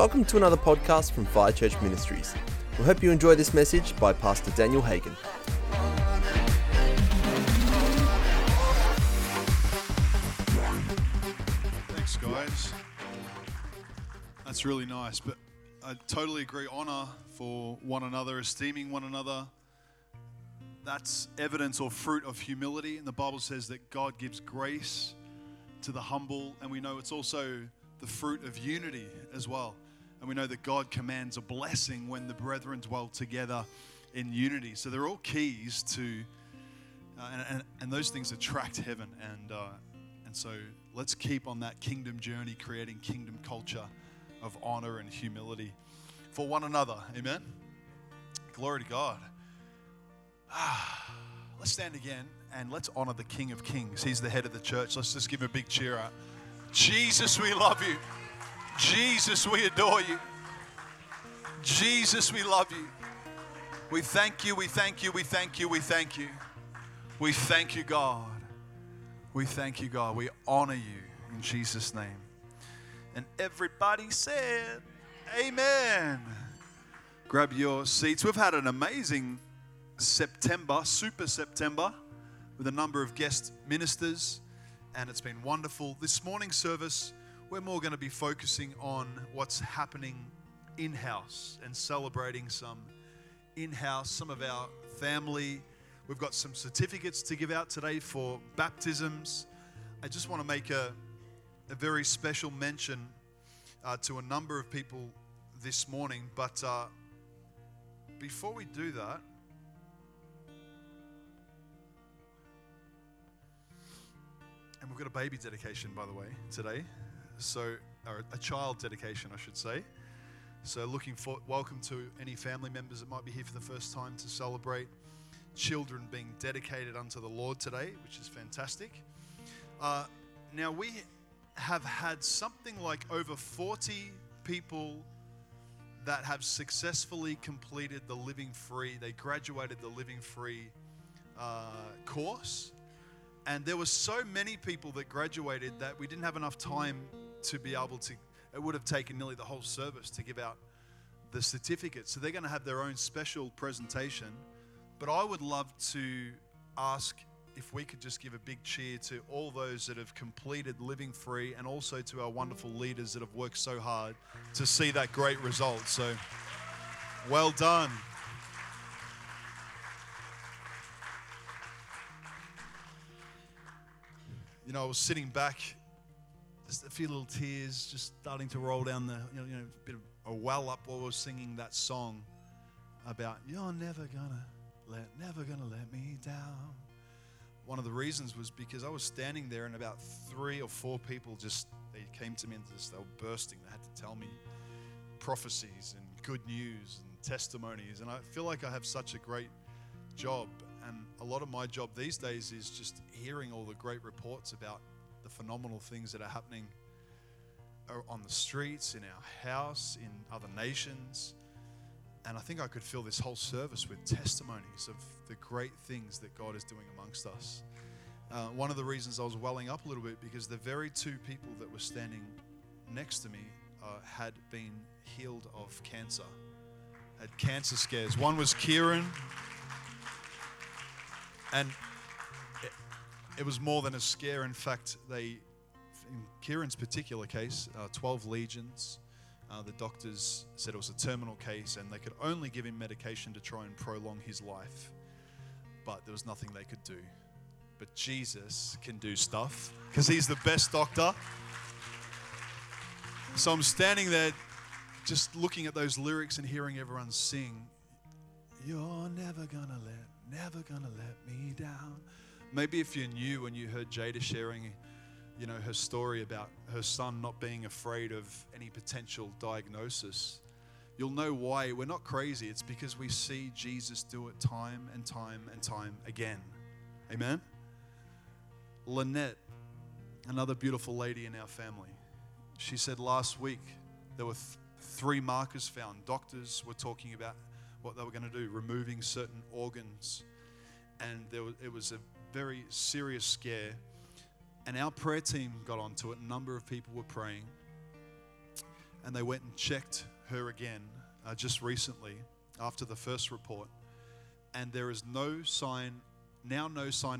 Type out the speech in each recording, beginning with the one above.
Welcome to another podcast from Fire Church Ministries. We hope you enjoy this message by Pastor Daniel Hagen. Thanks, guys. That's really nice, but I totally agree. Honor for one another, esteeming one another. That's evidence or fruit of humility. And the Bible says that God gives grace to the humble. And we know it's also the fruit of unity as well. And we know that God commands a blessing when the brethren dwell together in unity. So they're all keys to, and those things attract heaven. And so let's keep on that kingdom journey, creating kingdom culture of honor and humility for one another. Amen? Glory to God. Let's stand again and let's honor the King of Kings. He's the head of the church. Let's just give him a big cheer out. Jesus, we love you. Jesus, we adore you. Jesus, we love you. We thank you, we thank you, we thank you, we thank you. We thank you, God. We thank you, God. We honor you in Jesus' name. And everybody said, amen. Grab your seats. We've had an amazing September, Super September, with a number of guest ministers, and it's been wonderful. This morning's service, we're more going to be focusing on what's happening in-house and celebrating some in-house, some of our family. We've got some certificates to give out today for baptisms. I just want to make a very special mention to a number of people this morning, but before we do that, and we've got a baby dedication, by the way, today. So, or a child dedication, I should say. So welcome to any family members that might be here for the first time to celebrate children being dedicated unto the Lord today, which is fantastic. Now, we have had something like over 40 people that have successfully completed the Living Free. They graduated the Living Free course. And there were so many people that graduated that we didn't have enough time to be able to, it would have taken nearly the whole service to give out the certificates. So they're going to have their own special presentation. But I would love to ask if we could just give a big cheer to all those that have completed Living Free and also to our wonderful leaders that have worked so hard to see that great result. So well done. You know, I was sitting back, just a few little tears just starting to roll down the, you know a bit of a well up while we were singing that song about, you're never gonna let me down. One of the reasons was because I was standing there and about 3 or 4 people just, they came to me and just, they were bursting. They had to tell me prophecies and good news and testimonies. And I feel like I have such a great job. And a lot of my job these days is just hearing all the great reports about the phenomenal things that are happening on the streets, in our house, in other nations. And I think I could fill this whole service with testimonies of the great things that God is doing amongst us. One of the reasons I was welling up a little bit because the very 2 people that were standing next to me had been healed of cancer, had cancer scares. One was Kieran. And it was more than a scare. In fact, in Kieran's particular case, 12 lesions, the doctors said it was a terminal case and they could only give him medication to try and prolong his life. But there was nothing they could do. But Jesus can do stuff because he's the best doctor. So I'm standing there just looking at those lyrics and hearing everyone sing, you're never gonna let me down. Maybe if you're new and you heard Jada sharing, you know, her story about her son not being afraid of any potential diagnosis, you'll know why we're not crazy. It's because we see Jesus do it time and time and time again. Amen? Lynette, another beautiful lady in our family, she said last week there were 3 markers found. Doctors were talking about what they were going to do, removing certain organs. And it was a very serious scare. And our prayer team got onto it. A number of people were praying. and they went and checked her again just recently after the first report, and there is no sign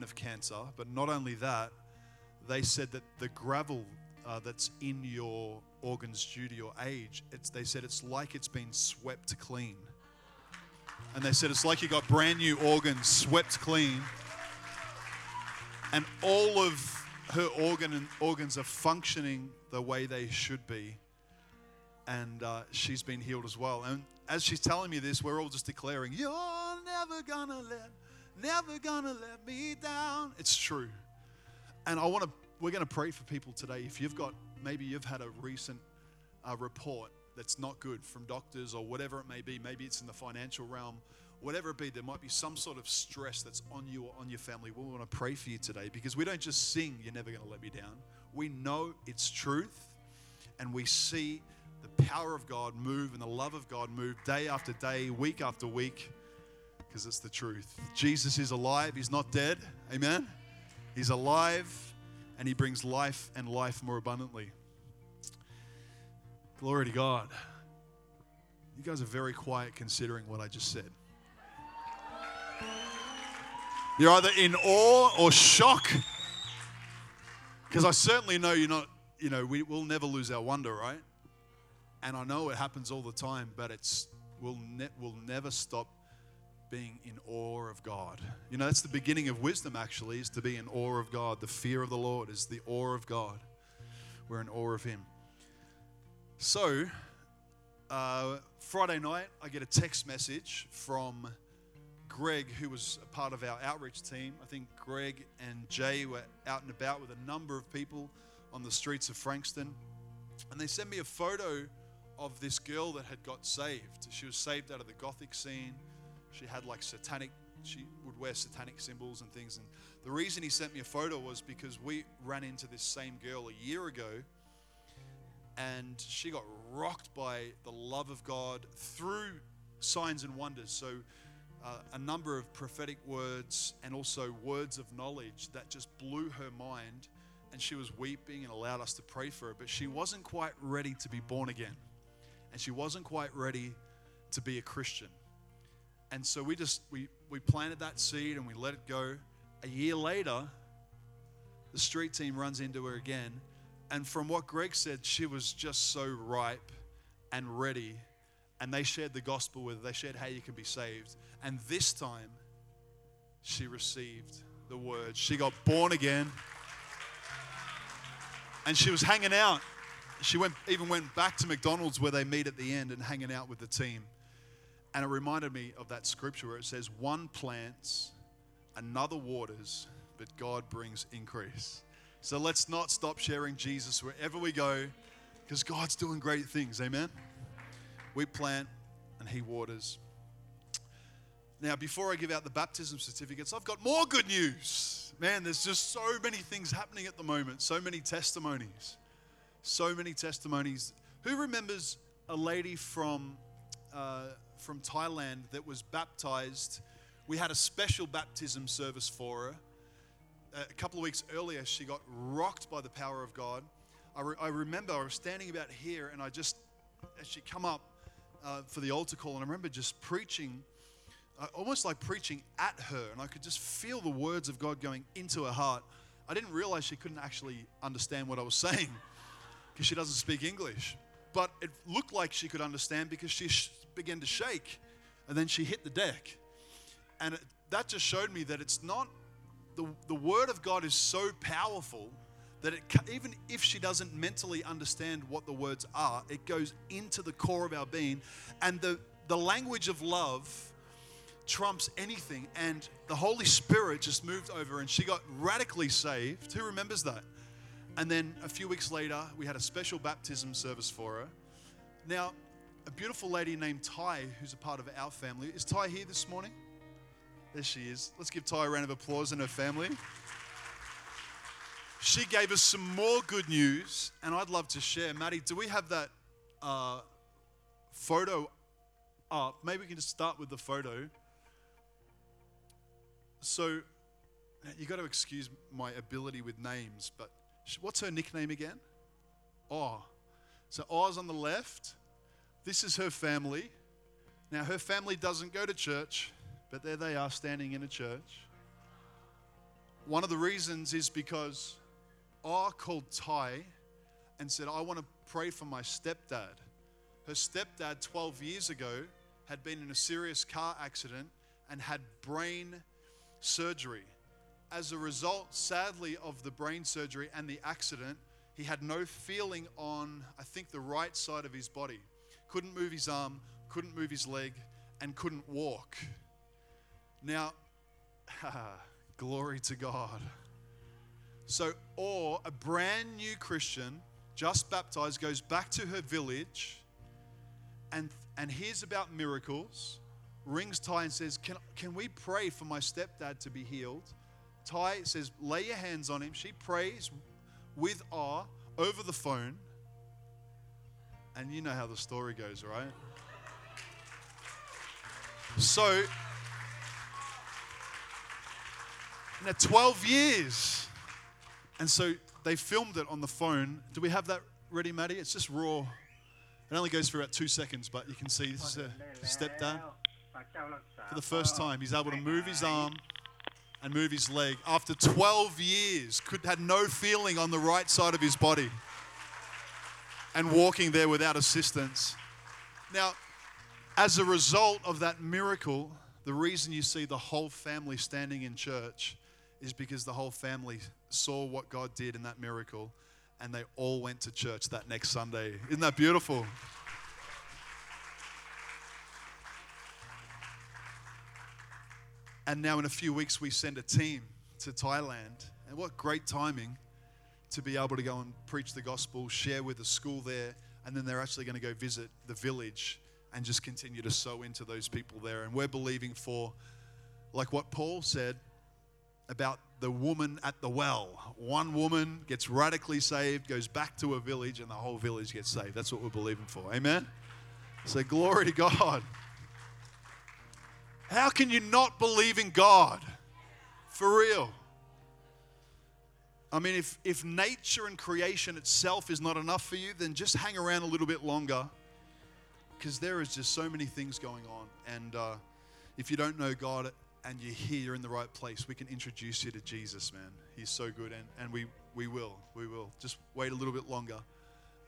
of cancer. But not only that, they said that the gravel that's in your organs due to your age, they said it's like it's been swept clean. And they said it's like you got brand new organs swept clean, and all of her organs are functioning the way they should be. And she's been healed as well. And as she's telling me this, we're all just declaring, "You're never gonna let me down." It's true. And we're gonna pray for people today. If maybe you've had a recent report that's not good from doctors or whatever it may be. Maybe it's in the financial realm, whatever it be. There might be some sort of stress that's on you or on your family. We want to pray for you today, because we don't just sing, "You're never gonna let me down." We know it's truth, and we see the power of God move and the love of God move day after day, week after week, because it's the truth. Jesus is alive. He's not dead. Amen? He's alive, and he brings life and life more abundantly. Glory to God. You guys are very quiet considering what I just said. You're either in awe or shock, because I certainly know you're not, we'll never lose our wonder, right? And I know it happens all the time, but we'll never stop being in awe of God. That's the beginning of wisdom, actually, is to be in awe of God. The fear of the Lord is the awe of God. We're in awe of him. So, Friday night, I get a text message from Greg, who was a part of our outreach team. I think Greg and Jay were out and about with a number of people on the streets of Frankston. And they sent me a photo of this girl that had got saved. She was saved out of the Gothic scene. She had she would wear satanic symbols and things. And the reason he sent me a photo was because we ran into this same girl a year ago, and she got rocked by the love of God through signs and wonders. So a number of prophetic words and also words of knowledge that just blew her mind. And she was weeping and allowed us to pray for her. But she wasn't quite ready to be born again. And she wasn't quite ready to be a Christian. And so we planted that seed and we let it go. A year later, the street team runs into her again. And from what Greg said, she was just so ripe and ready. And they shared the gospel with her. They shared how you can be saved. And this time, she received the word. She got born again. And she was hanging out. She even went back to McDonald's, where they meet at the end, and hanging out with the team. And it reminded me of that scripture where it says, "One plants, another waters, but God brings increase." So let's not stop sharing Jesus wherever we go, because God's doing great things. Amen? We plant and he waters. Now, before I give out the baptism certificates, I've got more good news. Man, there's just so many things happening at the moment. So many testimonies. So many testimonies. Who remembers a lady from Thailand that was baptized? We had a special baptism service for her. A couple of weeks earlier, she got rocked by the power of God. I remember I was standing about here, and I just, as she come up for the altar call, and I remember just preaching, almost like preaching at her, and I could just feel the words of God going into her heart. I didn't realize she couldn't actually understand what I was saying, because she doesn't speak English. But it looked like she could understand, because she began to shake, and then she hit the deck. And that just showed me that it's not, the word of God is so powerful that even if she doesn't mentally understand what the words are, it goes into the core of our being. And the language of love trumps anything, and the Holy Spirit just moved over, and she got radically saved. Who remembers that? And then a few weeks later, we had a special baptism service for her. Now, a beautiful lady named Ty, who's a part of our family. Is Ty here this morning? There she is. Let's give Ty a round of applause and her family. She gave us some more good news, and I'd love to share. Maddie, do we have that photo up? Maybe we can just start with the photo. So, you got to excuse my ability with names, but what's her nickname again? Oh, So Oz on the left, this is her family. Now her family doesn't go to church, but there they are standing in a church. One of the reasons is because Oz called Ty and said, I want to pray for my stepdad. Her stepdad 12 years ago had been in a serious car accident and had brain surgery. As a result, sadly, of the brain surgery and the accident, he had no feeling on, I think, the right side of his body. Couldn't move his arm, couldn't move his leg, and couldn't walk. Now, glory to God. So, or a brand new Christian, just baptized, goes back to her village and hears about miracles, rings Ty and says, can we pray for my stepdad to be healed? Ty says, lay your hands on him. She prays with awe over the phone. And you know how the story goes, right? So, now 12 years. And so they filmed it on the phone. Do we have that ready, Maddie? It's just raw. It only goes for about 2 seconds, but you can see this is a stepdad. For the first time, he's able to move his arm and move his leg. After 12 years, had no feeling on the right side of his body and walking there without assistance. Now, as a result of that miracle, the reason you see the whole family standing in church is because the whole family saw what God did in that miracle, and they all went to church that next Sunday. Isn't that beautiful? And now in a few weeks, we send a team to Thailand. And what great timing to be able to go and preach the gospel, share with the school there, and then they're actually going to go visit the village and just continue to sow into those people there. And we're believing for, like what Paul said, about the woman at the well. One woman gets radically saved, goes back to a village, and the whole village gets saved. That's what we're believing for. Amen? So glory to God. How can you not believe in God? For real. I mean, if nature and creation itself is not enough for you, then just hang around a little bit longer, because there is just so many things going on. And if you don't know God, and you're here, you're in the right place. We can introduce you to Jesus, man. He's so good, and we will. Just wait a little bit longer,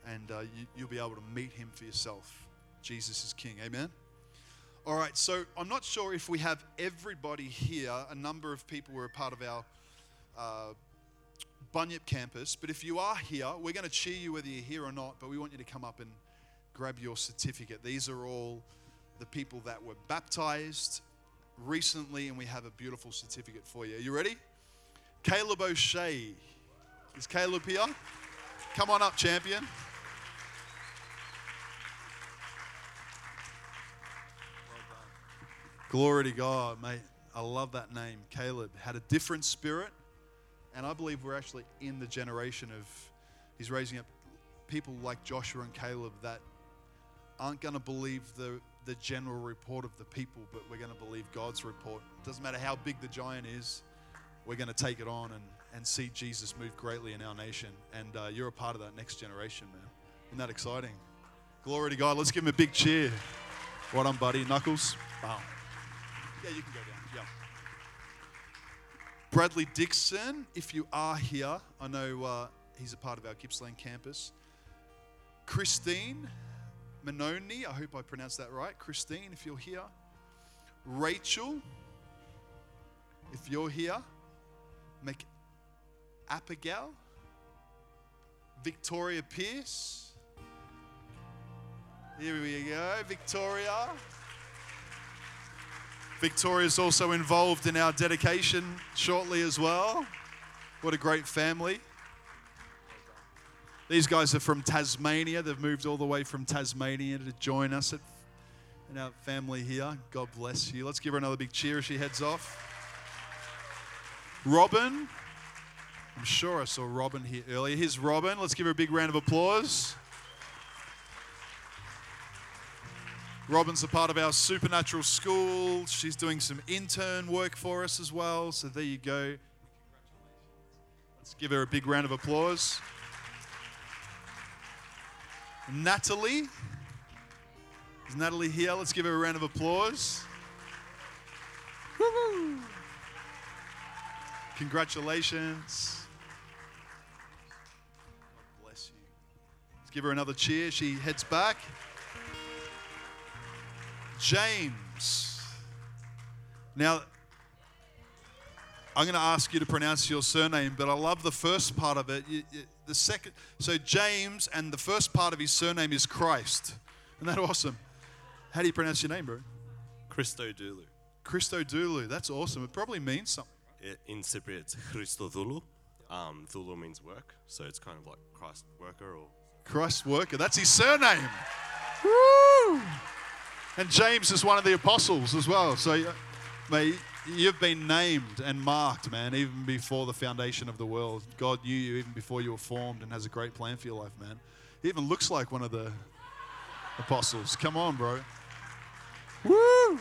and you'll be able to meet him for yourself. Jesus is King, amen? All right, so I'm not sure if we have everybody here. A number of people were a part of our Bunyip campus, but if you are here, we're going to cheer you whether you're here or not, but we want you to come up and grab your certificate. These are all the people that were baptized recently, and we have a beautiful certificate for you. Are you ready? Caleb O'Shea. Is Caleb here? Come on up, champion. Glory to God, mate. I love that name. Caleb had a different spirit, and I believe we're actually in the generation of, he's raising up people like Joshua and Caleb that aren't going to believe the general report of the people, but we're going to believe God's report. Doesn't matter how big the giant is, we're going to take it on and see Jesus move greatly in our nation. And you're a part of that next generation, man. Isn't that exciting? Glory to God. Let's give him a big cheer. Right on, buddy. Knuckles. Wow. Yeah, you can go down. Yeah. Bradley Dixon, if you are here, I know he's a part of our Gippsland campus. Christine Manoni, I hope I pronounced that right. Christine, if you're here. Rachel, if you're here. McAppigal. Victoria Pierce. Here we go, Victoria. Victoria's also involved in our dedication shortly as well. What a great family. These guys are from Tasmania. They've moved all the way from Tasmania to join us in our family here. God bless you. Let's give her another big cheer as she heads off. Robin. I'm sure I saw Robin here earlier. Here's Robin. Let's give her a big round of applause. Robin's a part of our supernatural school. She's doing some intern work for us as well. So there you go. Congratulations. Let's give her a big round of applause. Natalie. Is Natalie here? Let's give her a round of applause. Woo-hoo. Congratulations. God bless you. Let's give her another cheer. She heads back. James. Now, I'm going to ask you to pronounce your surname, but I love the first part of it. The second, so James, and the first part of his surname is Christ. Isn't that awesome? How do you pronounce your name, bro? Christodoulou. Christodoulou. That's awesome. It probably means something. Right? In Cypriot, it's Christodoulou. Doulou means work, so it's kind of like Christ worker or Christ worker. That's his surname. Woo! And James is one of the apostles as well. So, mate, you've been named and marked, man, even before the foundation of the world. God knew you even before you were formed and has a great plan for your life, man. He even looks like one of the apostles. Come on, bro. Woo!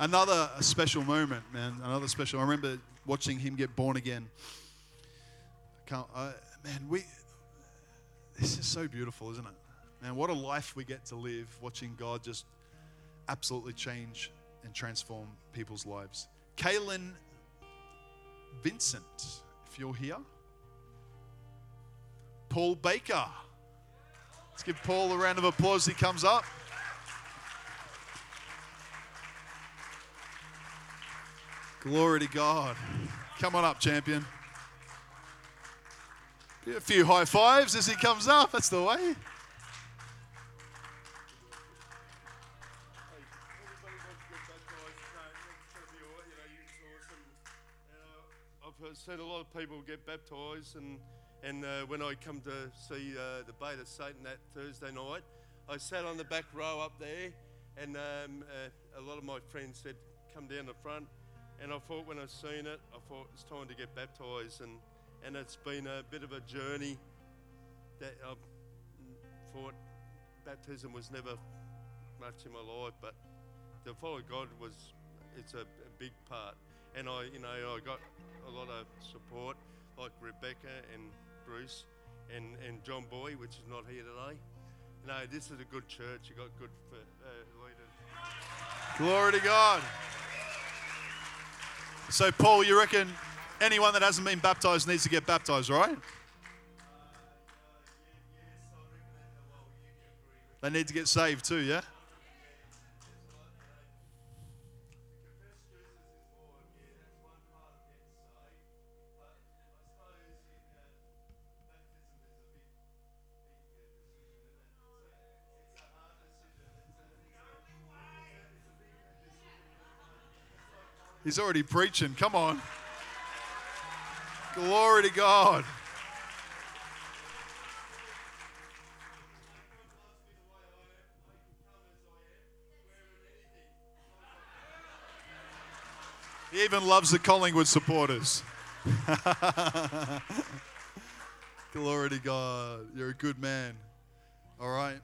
Another special moment, man. Another special. I remember watching him get born again. This is so beautiful, isn't it? Man, what a life we get to live, watching God just absolutely change and transform people's lives. Kaylin Vincent, if you're here. Paul Baker. Let's give Paul a round of applause as he comes up. Glory to God. Come on up, champion. A few high fives as he comes up. That's the way. I've seen a lot of people get baptised, and when I come to see the Bait of Satan that Thursday night, I sat on the back row up there, and a lot of my friends said, come down the front, and I thought when I seen it, I thought it's time to get baptised, and it's been a bit of a journey that I thought baptism was never much in my life, but to follow God it's a big part. And I got a lot of support, like Rebecca and Bruce and John Boy, which is not here today. No, this is a good church. You got good leaders. Glory to God. So, Paul, you reckon anyone that hasn't been baptized needs to get baptized, right? They need to get saved too, yeah? He's already preaching. Come on. Glory to God. He even loves the Collingwood supporters. Glory to God. You're a good man. All right.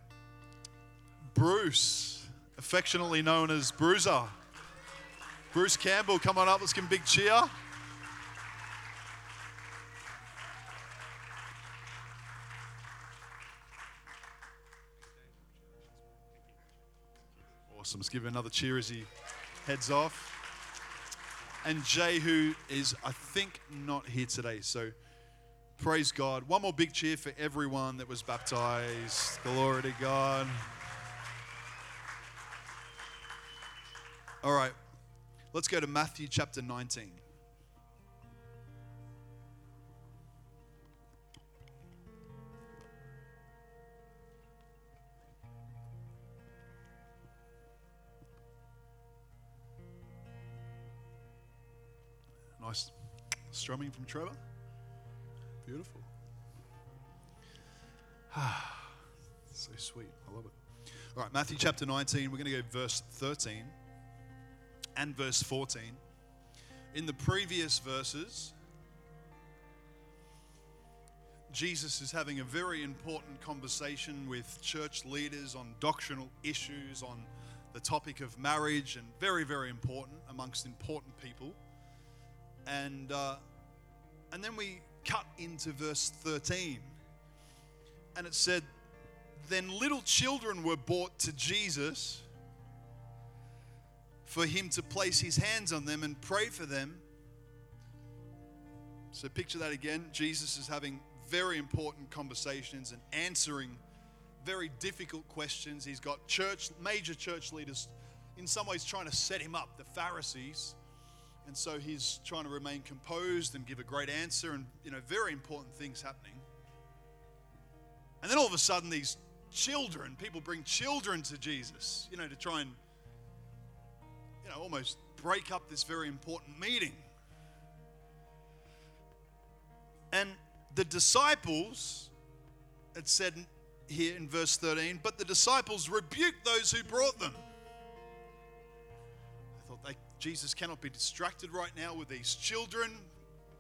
Bruce, affectionately known as Bruiser. Bruce Campbell, come on up. Let's give him a big cheer. Awesome. Let's give him another cheer as he heads off. And Jay, who is, I think, not here today. So praise God. One more big cheer for everyone that was baptized. Glory to God. All right. Let's go to Matthew chapter 19. Nice strumming from Trevor. Beautiful. Ah, so sweet. I love it. All right, Matthew chapter 19. We're going to go verse 13. And verse 14. In the previous verses, Jesus is having a very important conversation with church leaders on doctrinal issues, on the topic of marriage, and very, very important amongst important people. And then we cut into verse 13. And it said, then little children were brought to Jesus for him to place his hands on them and pray for them. So picture that again. Jesus is having very important conversations and answering very difficult questions. He's got major church leaders in some ways trying to set him up, the Pharisees. And so he's trying to remain composed and give a great answer and, very important things happening. And then all of a sudden these children, people bring children to Jesus, to try and, almost break up this very important meeting. And the disciples, it said here in verse 13, but the disciples rebuked those who brought them. I thought Jesus cannot be distracted right now with these children.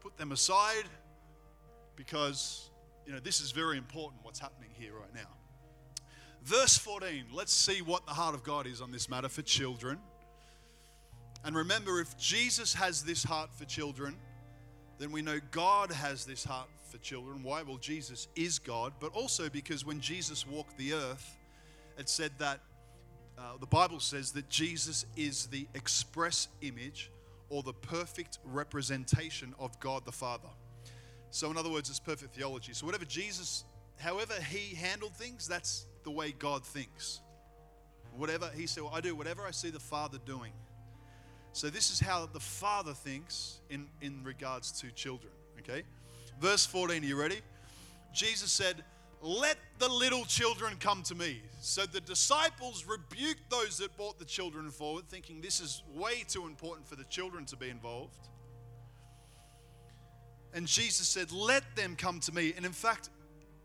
Put them aside because, this is very important what's happening here right now. Verse 14, let's see what the heart of God is on this matter for children. And remember, if Jesus has this heart for children, then we know God has this heart for children. Why? Well, Jesus is God, but also because when Jesus walked the earth, it said that the Bible says that Jesus is the express image or the perfect representation of God the Father. So in other words, it's perfect theology. So however he handled things, that's the way God thinks. Whatever he said, well, I do whatever I see the Father doing. So this is how the Father thinks in regards to children, okay? Verse 14, are you ready? Jesus said, let the little children come to me. So the disciples rebuked those that brought the children forward, thinking this is way too important for the children to be involved. And Jesus said, let them come to me. And in fact,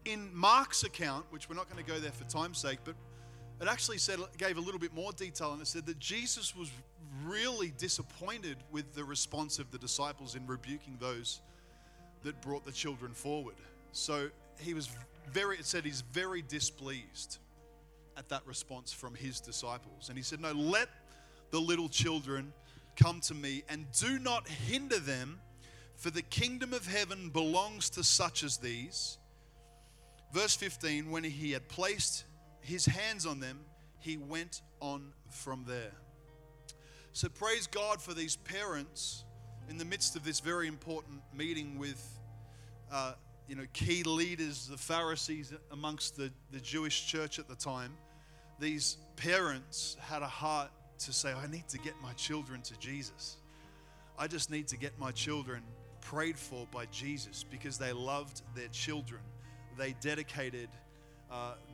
in Mark's account, which we're not going to go there for time's sake, but it actually gave a little bit more detail, and it said that Jesus was really disappointed with the response of the disciples in rebuking those that brought the children forward. So he's very displeased at that response from his disciples. And he said, no, let the little children come to me and do not hinder them, for the kingdom of heaven belongs to such as these. Verse 15, when he had placed his hands on them, he went on from there. So praise God for these parents in the midst of this very important meeting with, key leaders, the Pharisees amongst the Jewish church at the time. These parents had a heart to say, I need to get my children to Jesus. I just need to get my children prayed for by Jesus, because they loved their children. They dedicated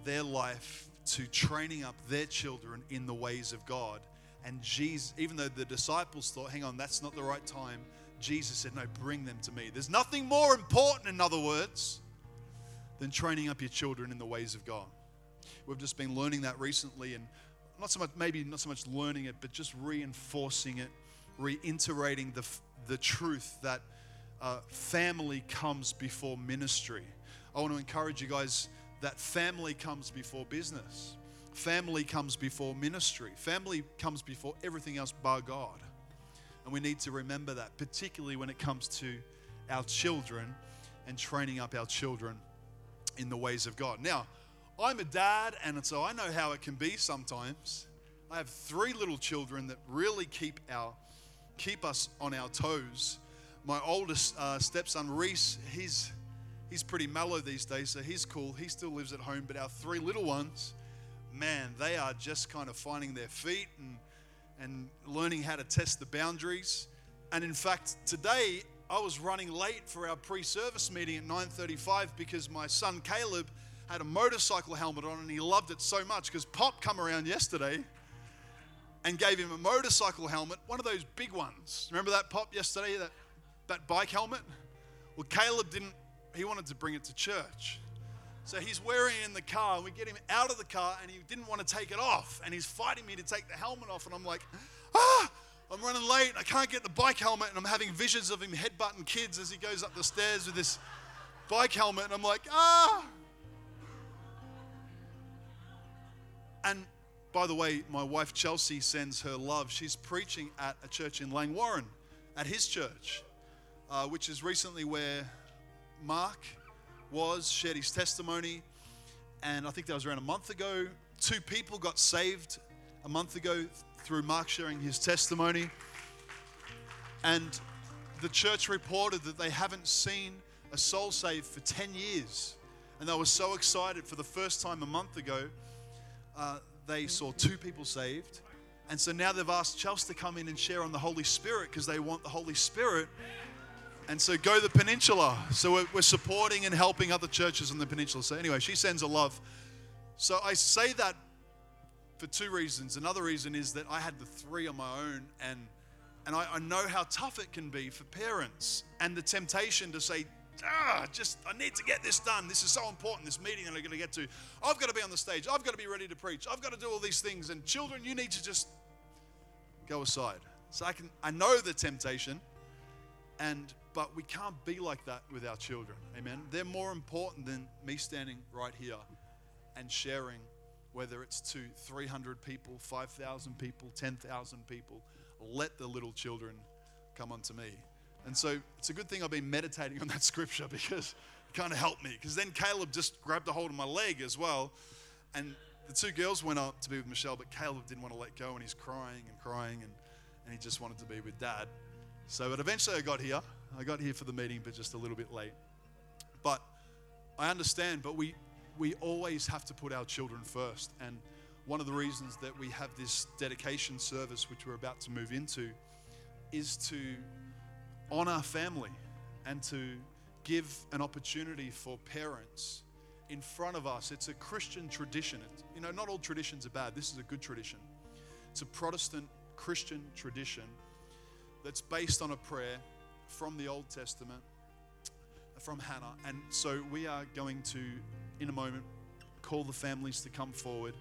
their life to training up their children in the ways of God. And Jesus, even though the disciples thought, hang on, that's not the right time, Jesus said, no, bring them to me. There's nothing more important, in other words, than training up your children in the ways of God. We've just been learning that recently, and not so much learning it, but just reinforcing it, reiterating the truth that family comes before ministry. I want to encourage you guys that family comes before business. Family comes before ministry. Family comes before everything else bar God. And we need to remember that, particularly when it comes to our children and training up our children in the ways of God. Now, I'm a dad, and so I know how it can be sometimes. I have 3 little children that really keep us on our toes. My oldest stepson, Reese, he's pretty mellow these days, so he's cool. He still lives at home, but our 3 little ones, man, they are just kind of finding their feet and learning how to test the boundaries. And in fact, today I was running late for our pre-service meeting at 9:35 because my son Caleb had a motorcycle helmet on, and he loved it so much because Pop come around yesterday and gave him a motorcycle helmet, one of those big ones. Remember that, Pop, yesterday, that bike helmet? Well, Caleb didn't, he wanted to bring it to church. So he's wearing it in the car, and we get him out of the car, and he didn't want to take it off. And he's fighting me to take the helmet off, and I'm like, I'm running late. I can't get the bike helmet, and I'm having visions of him headbutting kids as he goes up the stairs with this bike helmet. And I'm like, And by the way, my wife Chelsea sends her love. She's preaching at a church in Langwarrin, at his church, which is recently where Mark shared his testimony, And I think that was around a month ago. 2 people got saved a month ago through Mark sharing his testimony. And the church reported that they haven't seen a soul saved for 10 years. And they were so excited. For the first time a month ago, they saw 2 people saved. And so now they've asked Chelsea to come in and share on the Holy Spirit, because they want the Holy Spirit. And so go the Peninsula. So we're supporting and helping other churches on the Peninsula. So anyway, she sends a love. So I say that for 2 reasons. Another reason is that I had the 3 on my own, and I know how tough it can be for parents, and the temptation to say, I need to get this done. This is so important, this meeting that I'm going to get to. I've got to be on the stage. I've got to be ready to preach. I've got to do all these things. And children, you need to just go aside. So I know the temptation, but we can't be like that with our children. Amen. They're more important than me standing right here and sharing, whether it's to 300 people, 5,000 people, 10,000 people. Let the little children come unto me. And so it's a good thing I've been meditating on that scripture, because it kind of helped me. Because then Caleb just grabbed a hold of my leg as well. And the 2 girls went up to be with Michelle, but Caleb didn't want to let go, and he's crying, and he just wanted to be with Dad. So but eventually I got here. I got here for the meeting, but just a little bit late. But I understand, but we always have to put our children first. And one of the reasons that we have this dedication service, which we're about to move into, is to honor family and to give an opportunity for parents in front of us. It's a Christian tradition. Not all traditions are bad. This is a good tradition. It's a Protestant Christian tradition that's based on a prayer from the Old Testament, from Hannah. And so we are going to, in a moment, call the families to come forward.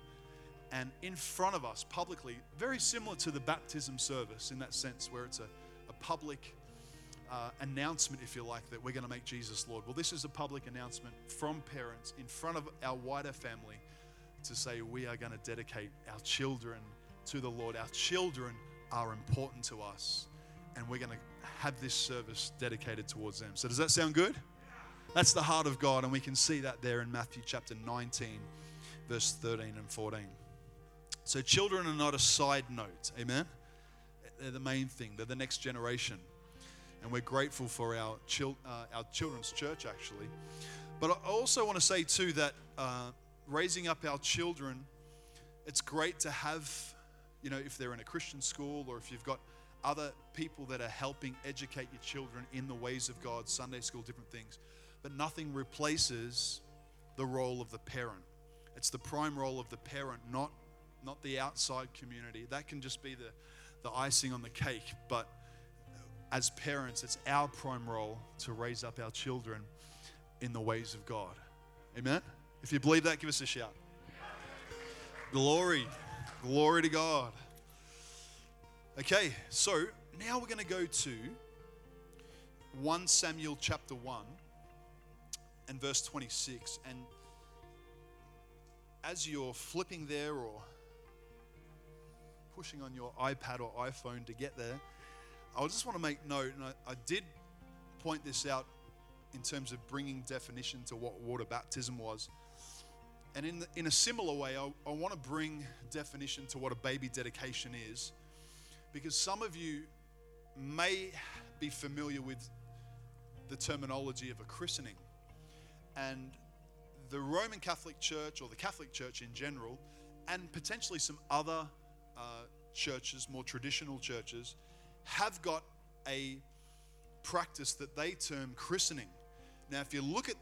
And in front of us, publicly, very similar to the baptism service in that sense, where it's a public announcement, if you like, that we're going to make Jesus Lord. Well, this is a public announcement from parents in front of our wider family to say we are going to dedicate our children to the Lord. Our children are important to us, and we're going to have this service dedicated towards them. So does that sound good? That's the heart of God, and we can see that there in Matthew chapter 19, verse 13 and 14. So children are not a side note, amen? They're the main thing. They're the next generation. And we're grateful for our children's church, actually. But I also want to say, too, that raising up our children, it's great to have, if they're in a Christian school, or if you've got other people that are helping educate your children in the ways of God, Sunday school, different things. But nothing replaces the role of the parent. It's the prime role of the parent, not the outside community. That can just be the icing on the cake. But as parents, it's our prime role to raise up our children in the ways of God. Amen? If you believe that, give us a shout. Glory. Glory to God. Okay, so now we're going to go to 1 Samuel chapter 1 and verse 26. And as you're flipping there or pushing on your iPad or iPhone to get there, I just want to make note, and I did point this out in terms of bringing definition to what water baptism was. And in a similar way, I want to bring definition to what a baby dedication is, because some of you may be familiar with the terminology of a christening. And the Roman Catholic Church, or the Catholic Church in general, and potentially some other churches, more traditional churches, have got a practice that they term christening. Now, if you look at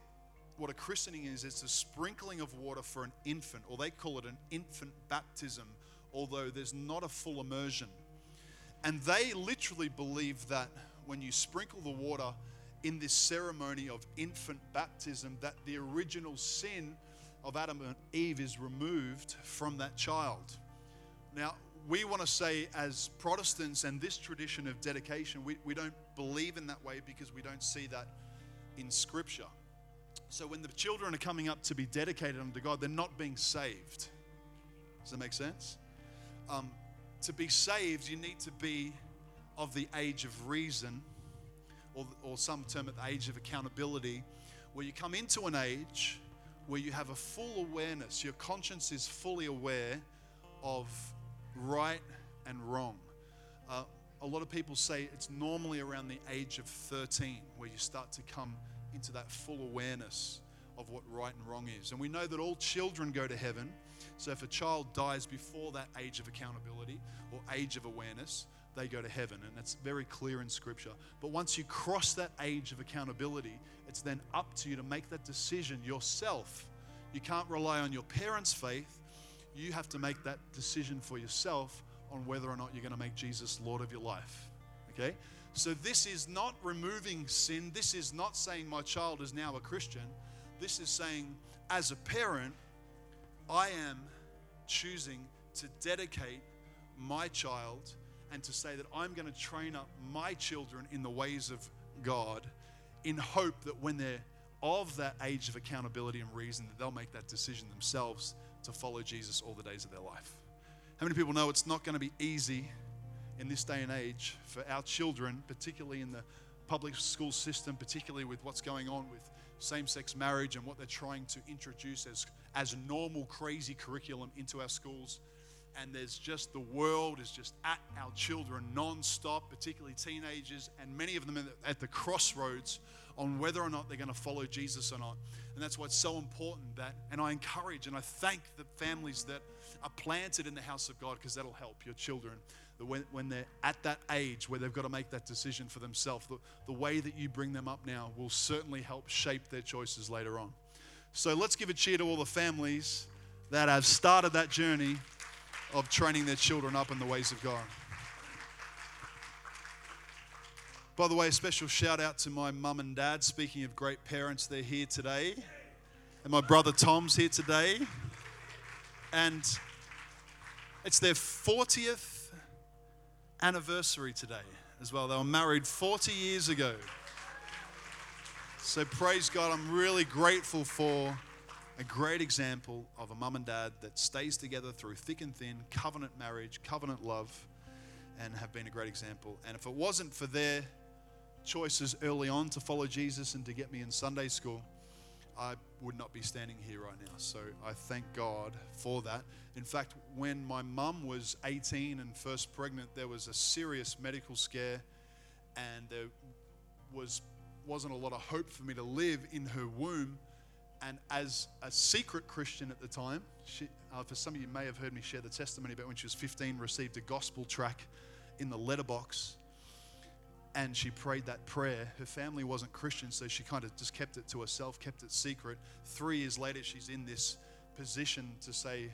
what a christening is, it's a sprinkling of water for an infant, or they call it an infant baptism, although there's not a full immersion. And they literally believe that when you sprinkle the water in this ceremony of infant baptism, that the original sin of Adam and Eve is removed from that child. Now, we want to say, as Protestants and this tradition of dedication, we don't believe in that way, because we don't see that in Scripture. So when the children are coming up to be dedicated unto God, they're not being saved. Does that make sense? To be saved, you need to be of the age of reason, or some term at the age of accountability, where you come into an age where you have a full awareness, your conscience is fully aware of right and wrong. A lot of people say it's normally around the age of 13 where you start to come into that full awareness of what right and wrong is. And we know that all children go to heaven. So if a child dies before that age of accountability or age of awareness, they go to heaven. And that's very clear in Scripture. But once you cross that age of accountability, it's then up to you to make that decision yourself. You can't rely on your parents' faith. You have to make that decision for yourself on whether or not you're going to make Jesus Lord of your life. Okay? So this is not removing sin. This is not saying my child is now a Christian. This is saying, as a parent, I am choosing to dedicate my child and to say that I'm going to train up my children in the ways of God in hope that when they're of that age of accountability and reason, that they'll make that decision themselves to follow Jesus all the days of their life. How many people know it's not going to be easy in this day and age for our children, particularly in the public school system, particularly with what's going on with same-sex marriage and what they're trying to introduce as normal crazy curriculum into our schools. And there's just, the world is just at our children non-stop, particularly teenagers, and many of them are at the crossroads on whether or not they're going to follow Jesus or not. And that's why it's so important that, and I encourage and I thank the families that are planted in the house of God, because that'll help your children. That when they're at that age where they've got to make that decision for themselves, the way that you bring them up now will certainly help shape their choices later on. So let's give a cheer to all the families that have started that journey of training their children up in the ways of God. By the way, a special shout out to my mum and dad. Speaking of great parents, they're here today. And my brother Tom's here today. And it's their 40th anniversary today as well. They were married 40 years ago. So praise God, I'm really grateful for a great example of a mum and dad that stays together through thick and thin, covenant marriage, covenant love, and have been a great example. And if it wasn't for their choices early on to follow Jesus and to get me in Sunday school, I would not be standing here right now. So I thank God for that. In fact, when my mum was 18 and first pregnant, there was a serious medical scare, and there wasn't a lot of hope for me to live in her womb. And as a secret Christian at the time, for some of you may have heard me share the testimony, but when she was 15, received a gospel track in the letterbox, and she prayed that prayer. Her family wasn't Christian, so she kind of just kept it to herself, kept it secret. 3 years later, she's in this position to say,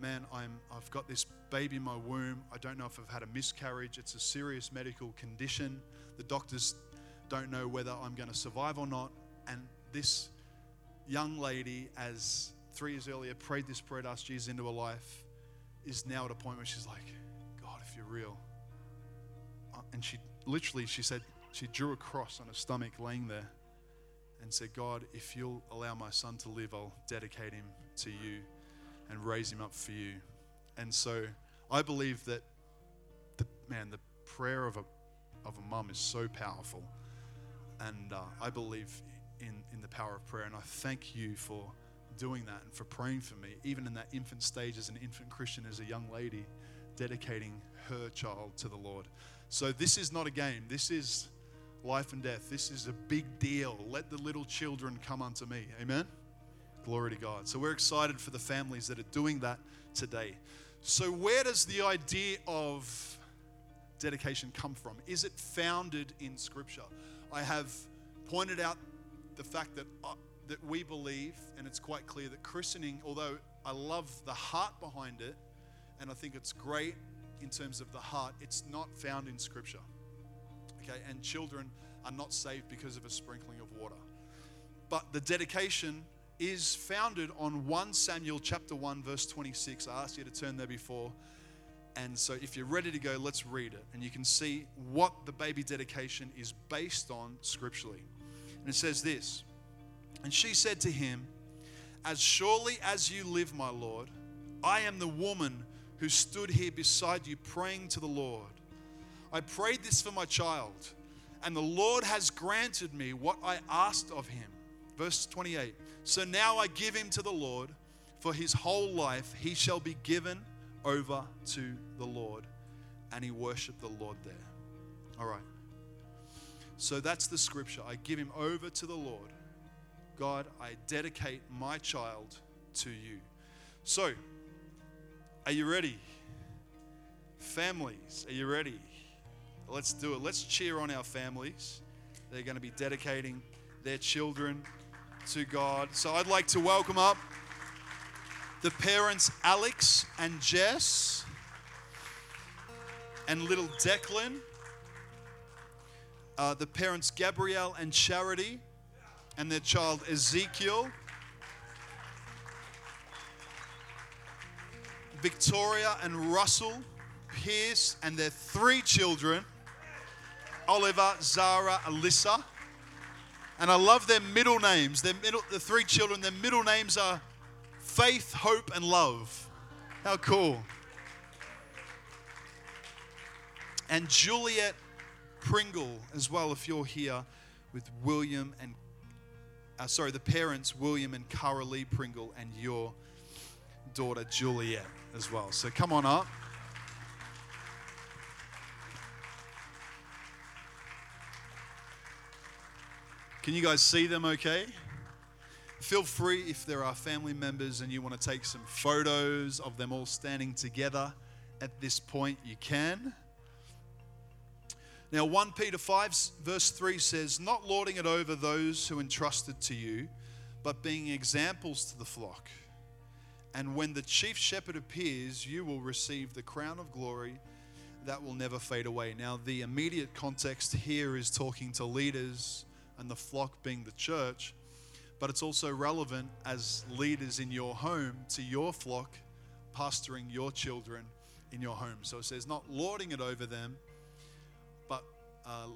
man, I've got this baby in my womb. I don't know if I've had a miscarriage. It's a serious medical condition. The doctors don't know whether I'm going to survive or not. And this young lady, as 3 years earlier prayed this prayer to ask Jesus into her life, is now at a point where she's like, God, if you're real. And she said, she drew a cross on her stomach laying there and said, God, if you'll allow my son to live, I'll dedicate him to you and raise him up for you. And so I believe that, the prayer of a mum is so powerful. And I believe in the power of prayer. And I thank you for doing that and for praying for me, even in that infant stage as an infant Christian, as a young lady, dedicating her child to the Lord. So this is not a game. This is life and death. This is a big deal. Let the little children come unto me. Amen? Glory to God. So we're excited for the families that are doing that today. So where does the idea of dedication come from? Is it founded in Scripture? I have pointed out the fact that we believe, and it's quite clear that christening, although I love the heart behind it, and I think it's great in terms of the heart, it's not found in Scripture. Okay, and children are not saved because of a sprinkling of water. But the dedication is founded on 1 Samuel chapter 1, verse 26. I asked you to turn there before. And so if you're ready to go, let's read it. And you can see what the baby dedication is based on scripturally. And it says this, and she said to him, as surely as you live, my Lord, I am the woman who stood here beside you praying to the Lord. I prayed this for my child, and the Lord has granted me what I asked of him. verse 28. So now I give him to the Lord, for his whole life he shall be given over to the Lord. And he worshiped the Lord there. All right. So that's the scripture. I give him over to the Lord. God, I dedicate my child to you. So, are you ready? Families, are you ready? Let's do it. Let's cheer on our families. They're going to be dedicating their children to God. So I'd like to welcome up the parents Alex and Jess and little Declan, the parents Gabrielle and Charity, and their child Ezekiel, Victoria and Russell Pierce, and their three children, Oliver, Zara, Alyssa. And I love their middle names. The three children, their middle names are Faith, Hope, and Love. How cool. And Juliet Pringle as well, if you're here, with William and, the parents, William and Cara Lee Pringle, and your daughter, Juliet, as well. So come on up. Can you guys see them okay? Feel free, if there are family members and you want to take some photos of them all standing together at this point, you can. Now, 1 Peter 5 verse 3 says, not lording it over those who entrusted to you, but being examples to the flock. And when the chief shepherd appears, you will receive the crown of glory that will never fade away. Now, the immediate context here is talking to leaders and the flock being the church, but it's also relevant as leaders in your home to your flock, pastoring your children in your home. So it says, not lording it over them, but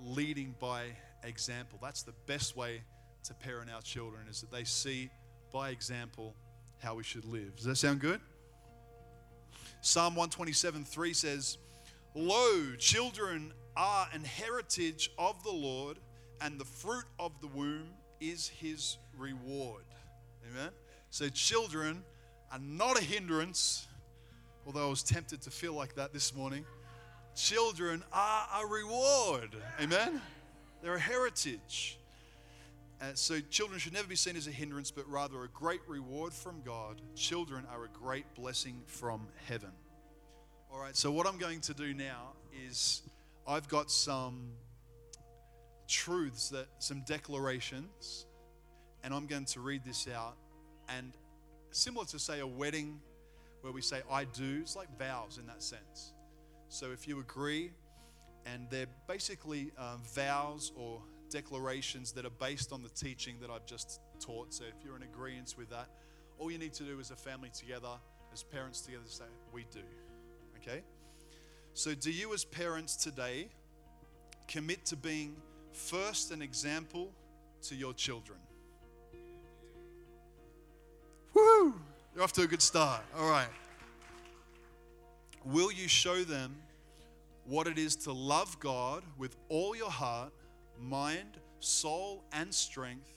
leading by example. That's the best way to parent our children, is that they see by example how we should live. Does that sound good? Psalm 127:3 says, lo, children are an heritage of the Lord, and the fruit of the womb is his reward. Amen? So children are not a hindrance, although I was tempted to feel like that this morning. Children are a reward. Amen? They're a heritage. So children should never be seen as a hindrance, but rather a great reward from God. Children are a great blessing from heaven. All right, so what I'm going to do now is I've got some truths, that some declarations, and I'm going to read this out. And similar to, say, a wedding where we say, I do, it's like vows in that sense. So if you agree, and they're basically vows or declarations that are based on the teaching that I've just taught. So if you're in agreement with that, all you need to do as a family together, as parents together, say, we do. Okay? So do you as parents today commit to being first an example to your children? Woo! You're off to a good start. All right. Will you show them what it is to love God with all your heart, mind, soul, and strength,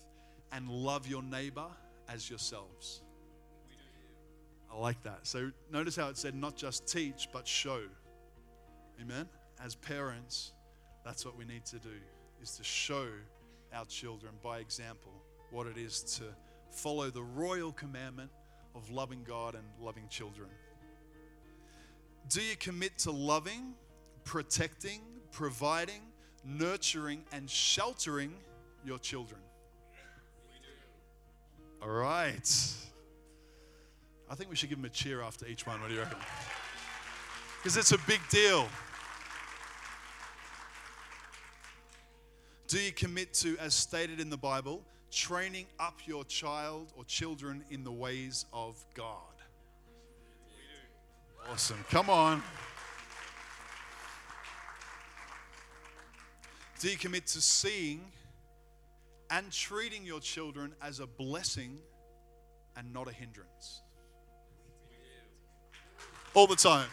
and love your neighbor as yourselves? I like that. So notice how it said not just teach, but show. Amen? As parents, that's what we need to do, is to show our children by example what it is to follow the royal commandment of loving God and loving children. Do you commit to loving, protecting, providing, nurturing, and sheltering your children? We do. All right. I think we should give them a cheer after each one. What do you reckon? Because it's a big deal. Do you commit to, as stated in the Bible, training up your child or children in the ways of God? Awesome. Come on. Do you commit to seeing and treating your children as a blessing and not a hindrance? All the time.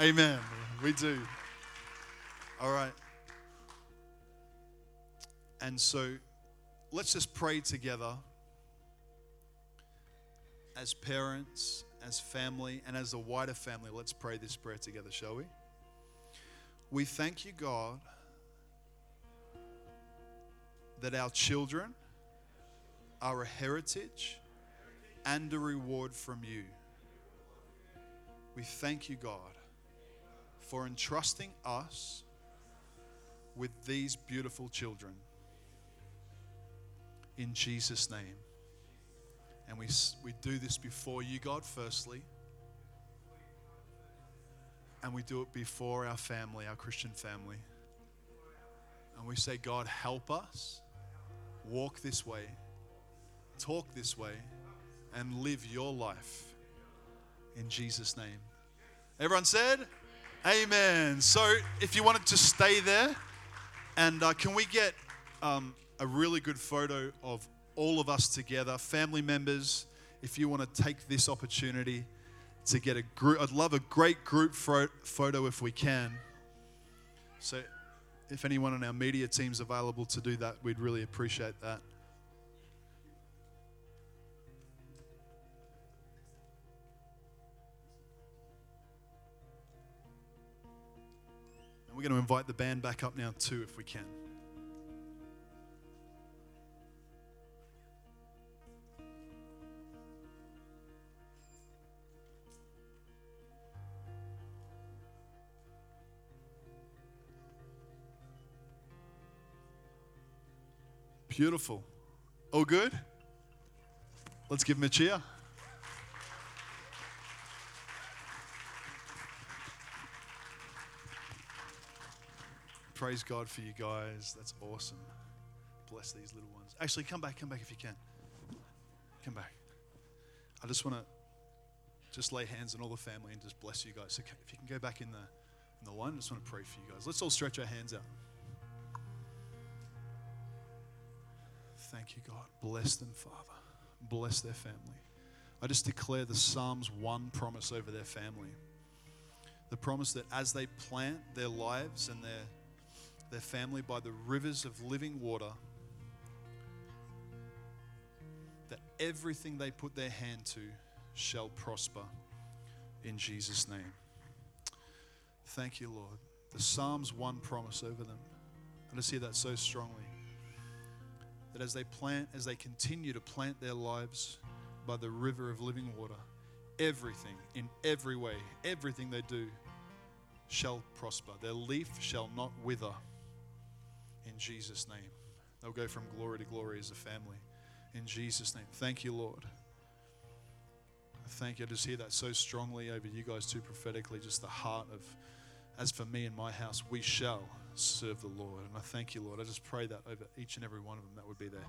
Amen. We do. All right. And so Let's just pray together as parents, as family, and as a wider family. Let's pray this prayer together, shall we? We thank you, God, that our children are a heritage and a reward from you. We thank you, God, for entrusting us with these beautiful children. In Jesus' name. And we do this before you, God, firstly. And we do it before our family, our Christian family. And we say, God, help us walk this way, talk this way, and live your life in Jesus' name. Everyone said, amen. So if you wanted to stay there, and can we get a really good photo of all of us together, family members, if you want to take this opportunity to get a group, I'd love a great group photo if we can. So if anyone on our media team's available to do that, we'd really appreciate that. And we're going to invite the band back up now too, if we can. Beautiful. All good? Let's give him a cheer. Praise God for you guys. That's awesome. Bless these little ones. Actually, come back if you can. Come back. I just want to lay hands on all the family and just bless you guys. So if you can go back in the line, I just want to pray for you guys. Let's all stretch our hands out. Thank you, God. Bless them, Father. Bless their family. I just declare the Psalms 1 promise over their family. The promise that as they plant their lives and their family by the rivers of living water, that everything they put their hand to shall prosper in Jesus' name. Thank you, Lord. The Psalms 1 promise over them. I just hear that so strongly. That as they continue to plant their lives by the river of living water, everything, in every way, everything they do shall prosper. Their leaf shall not wither in Jesus' name. They'll go from glory to glory as a family in Jesus' name. Thank you, Lord. Thank you. I just hear that so strongly over you guys too, prophetically, just the heart of, as for me and my house, we shall serve the Lord. And I thank you, Lord. I just pray that over each and every one of them, that would be their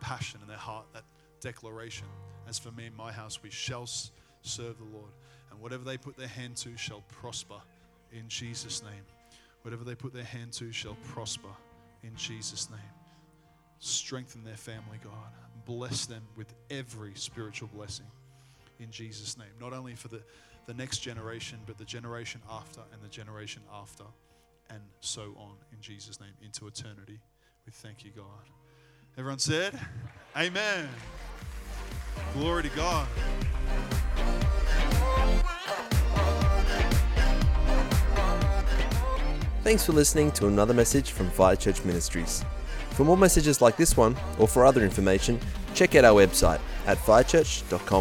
passion and their heart, that declaration. As for me and my house, we shall serve the Lord. And whatever they put their hand to shall prosper in Jesus' name. Whatever they put their hand to shall prosper in Jesus' name. Strengthen their family, God. Bless them with every spiritual blessing in Jesus' name. Not only for the next generation, but the generation after and the generation after. And so on, in Jesus' name, into eternity. We thank you, God. Everyone said, amen. Glory to God. Thanks for listening to another message from Fire Church Ministries. For more messages like this one, or for other information, check out our website at firechurch.com.au.